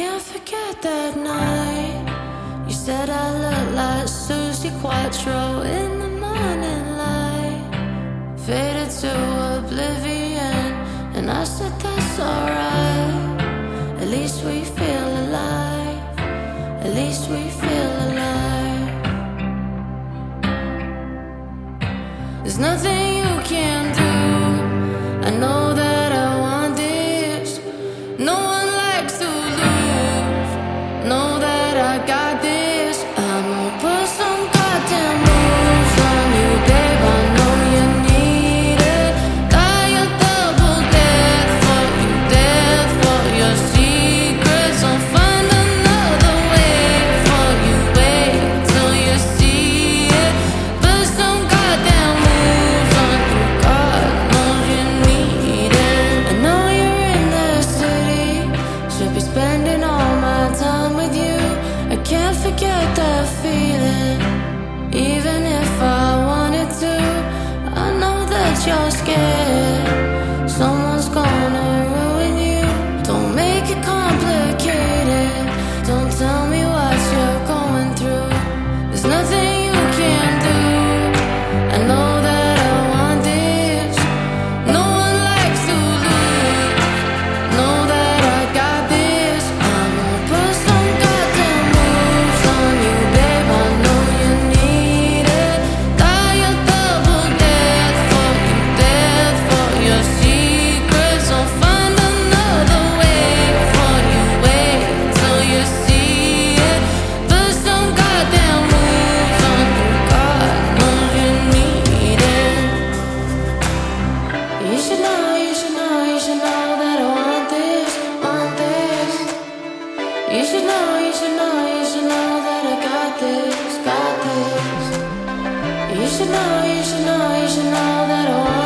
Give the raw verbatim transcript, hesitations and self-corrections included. Can't forget that night. You said I looked like Susie Quattro in the morning light. Faded to oblivion, and I said that's alright. At least we feel alive. At least we feel alive. There's nothing you can do. I know that I want this. No one know that I got this. I'm gonna put some goddamn moves on you, babe. I know you need it. Die a double death for you, death for your secrets. I'll find another way for you. Wait till you see it. Put some goddamn moves on you. God knows you need it. I know you're in the city. Should be spending all my time. Can't forget that feeling, even if I wanted to. I know that you're scared someone's gonna ruin you. Don't make it complicated. Don't tell me what you're going through. There's nothing you can do. I know that I want this. No one likes to lose. Know that I got this. I'm gonna put some You should know, you should know, you should know that I got this, got this. You should know, you should know, you should know that I want